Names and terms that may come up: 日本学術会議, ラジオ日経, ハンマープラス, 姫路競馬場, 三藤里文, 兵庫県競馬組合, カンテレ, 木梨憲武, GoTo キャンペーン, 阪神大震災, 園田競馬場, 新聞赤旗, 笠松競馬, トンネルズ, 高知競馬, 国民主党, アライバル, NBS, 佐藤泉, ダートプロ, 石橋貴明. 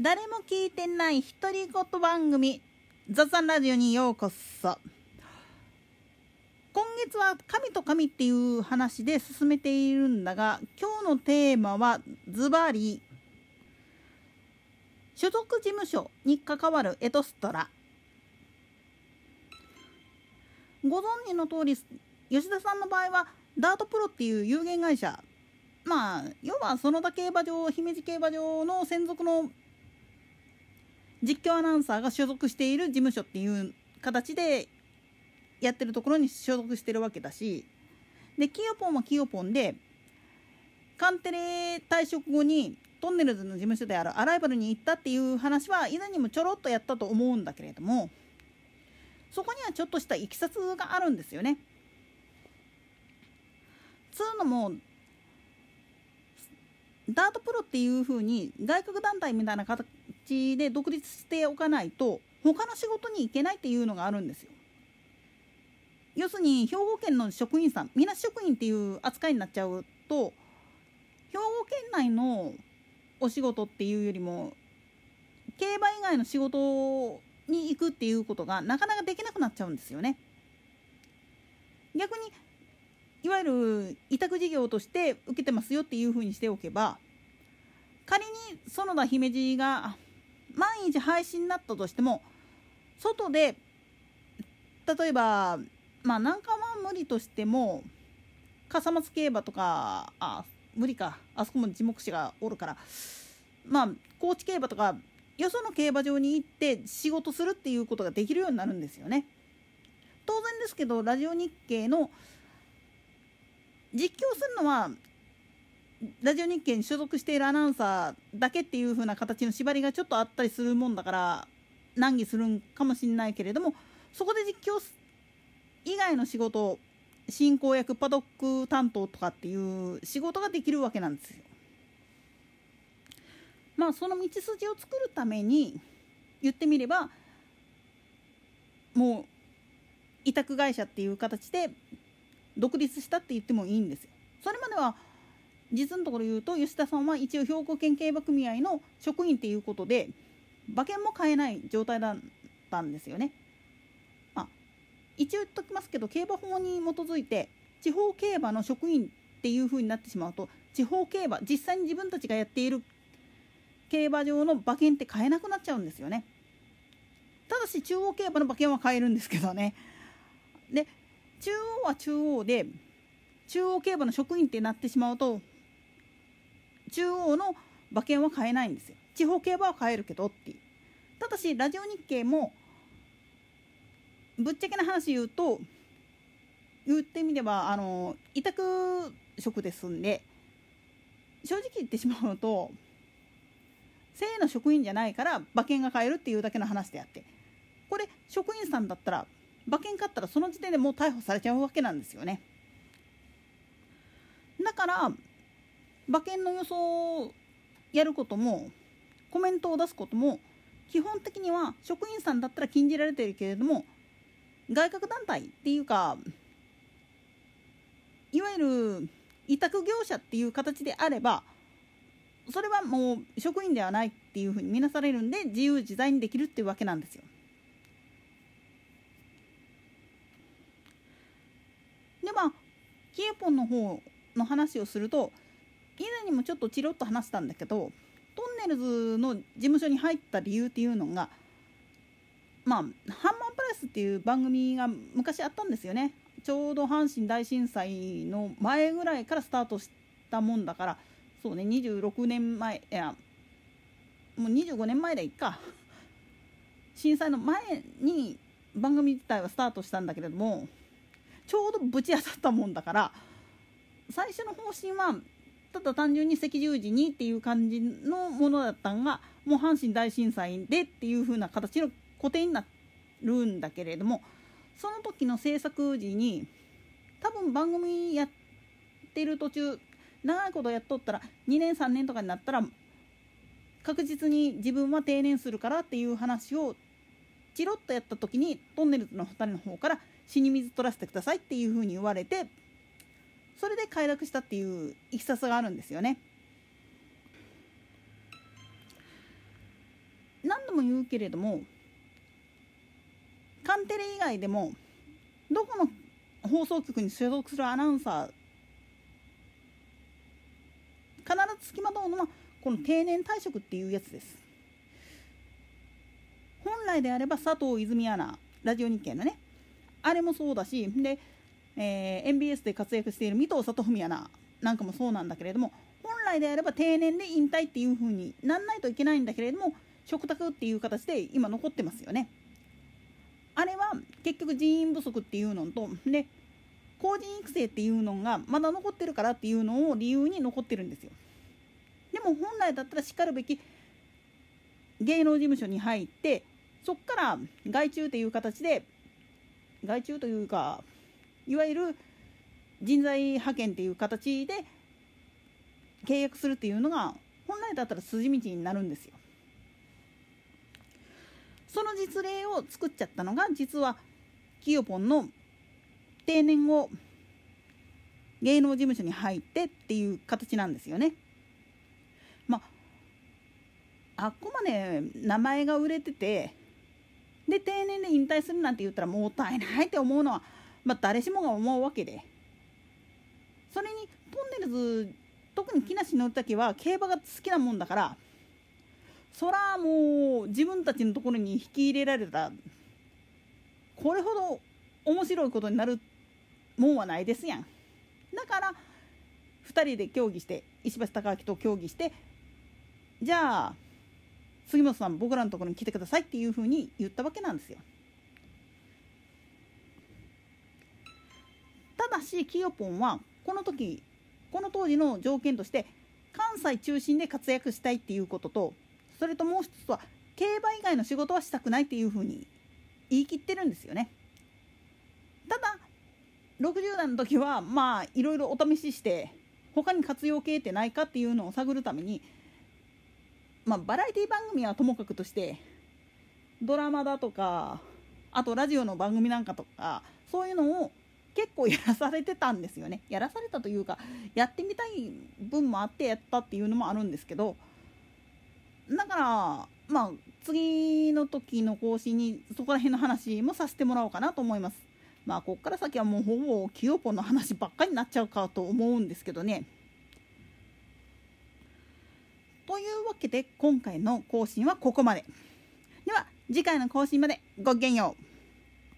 誰も聞いてない独り言番組雑談ラジオにようこそ。今月は神と神っていう話で進めているんだが、今日のテーマはズバリ所属事務所に関わるエトストラ。ご存知の通り、吉田さんの場合はダートプロっていう有限会社、要は園田競馬場、姫路競馬場の専属の実況アナウンサーが所属している事務所っていう形でやってるところに所属してるわけだし、でキヨポンはキヨポンでカンテレ退職後にトンネルズの事務所であるアライバルに行ったっていう話は以前にもちょろっとやったと思うんだけれども、そこにはちょっとしたいきさつがあるんですよね。つうのもダートプロっていう風に外郭団体みたいな形で独立しておかないと他の仕事に行けないっていうのがあるんですよ。要するに兵庫県の職員さん、みなし職員っていう扱いになっちゃうと、兵庫県内のお仕事っていうよりも競馬以外の仕事に行くっていうことがなかなかできなくなっちゃうんですよね。逆にいわゆる委託事業として受けてますよっていうふうにしておけば、仮に園田姫路が毎日配信になったとしても、外で例えば何かは無理としても笠松競馬とか、無理か、あそこも地目師がおるから、高知競馬とかよその競馬場に行って仕事するっていうことができるようになるんですよね。当然ですけど、ラジオ日経の実況するのはラジオ日経に所属しているアナウンサーだけっていう風な形の縛りがちょっとあったりするもんだから難儀するんかもしれないけれども、そこで実況以外の仕事、進行役、パドック担当とかっていう仕事ができるわけなんですよ。その道筋を作るために言ってみれば、もう委託会社っていう形で独立したって言ってもいいんですよ。それまでは実のところ言うと、吉田さんは一応兵庫県競馬組合の職員っていうことで馬券も買えない状態だったんですよね。一応言っときますけど、競馬法に基づいて地方競馬の職員っていう風になってしまうと、地方競馬、実際に自分たちがやっている競馬場の馬券って買えなくなっちゃうんですよね。ただし中央競馬の馬券は買えるんですけどね。で中央は中央で中央競馬の職員ってなってしまうと、中央の馬券は買えないんですよ。地方競馬は買えるけどっていう。ただしラジオ日経もぶっちゃけな話言うと、言ってみれば委託職ですんで、正直言ってしまうと正の職員じゃないから馬券が買えるっていうだけの話であって、これ職員さんだったら馬券買ったらその時点でもう逮捕されちゃうわけなんですよね。だから馬券の予想をやることもコメントを出すことも基本的には職員さんだったら禁じられているけれども、外郭団体っていうかいわゆる委託業者っていう形であれば、それはもう職員ではないっていうふうに見なされるんで、自由自在にできるっていうわけなんですよ。でキエポンの方の話をすると、以前にもちょっとチロッと話したんだけど、トンネルズの事務所に入った理由っていうのが、ハンマープラスっていう番組が昔あったんですよね。ちょうど阪神大震災の前ぐらいからスタートしたもんだから、そうね、26年前、いやもう25年前でいっか、震災の前に番組自体はスタートしたんだけれども、ちょうどぶち当たったもんだから、最初の方針はただ単純に赤十字にっていう感じのものだったんが、もう阪神大震災でっていう風な形の固定になるんだけれども、その時の制作時に多分番組やってる途中、長いことやっとったら2年3年とかになったら確実に自分は定年するからっていう話をチロッとやった時に、トンネルズの2人の方から死に水取らせてくださいっていう風に言われて、それで快諾したっていういきさつがあるんですよね。度も言うけれども、カンテレ以外でもどこの放送局に所属するアナウンサー必ず付きまとうのはこの定年退職っていうやつです。本来であれば佐藤泉アナ、ラジオ日経のね、あれもそうだし、で、NBS で活躍している三藤里文アナなんかもそうなんだけれども、本来であれば定年で引退っていう風になんないといけないんだけれども、嘱託っていう形で今残ってますよね。あれは結局人員不足っていうのと、で後人育成っていうのがまだ残ってるからっていうのを理由に残ってるんですよ。でも本来だったらしかるべき芸能事務所に入って、そこから外注という形で、外注というかいわゆる人材派遣という形で契約するっていうのが本来だったら筋道になるんですよ。その実例を作っちゃったのが、実はキヨポンの定年後芸能事務所に入ってっていう形なんですよね。まあっこまで名前が売れてて、で定年で引退するなんて言ったらもったいないって思うのは、まあ、誰しもが思うわけで、それにトンネルズ、特に木梨憲武は競馬が好きなもんだから、そらもう自分たちのところに引き入れられた、これほど面白いことになるもんはないですやん。だから2人で協議して、石橋貴明と協議して、じゃあ杉本さん僕らのところに来てくださいっていうふうに言ったわけなんですよ。ただしキヨポンはこの時、この当時の条件として関西中心で活躍したいっていうことと、それともう一つは競馬以外の仕事はしたくないっていうふうに言い切ってるんですよね。ただ60代の時はまあいろいろお試しして、他に活用系ってないかっていうのを探るために、まあバラエティ番組はともかくとして、ドラマだとか、あとラジオの番組なんかとか、そういうのを結構やらされてたんですよね。やらされたというか、やってみたい分もあってやったっていうのもあるんですけど、だからまあ次の時の更新にそこら辺の話もさせてもらおうかなと思います。まあこっから先はもうほぼキヨポンの話ばっかりになっちゃうかと思うんですけどね。というわけで今回の更新はここまで。では次回の更新までごきげんよう。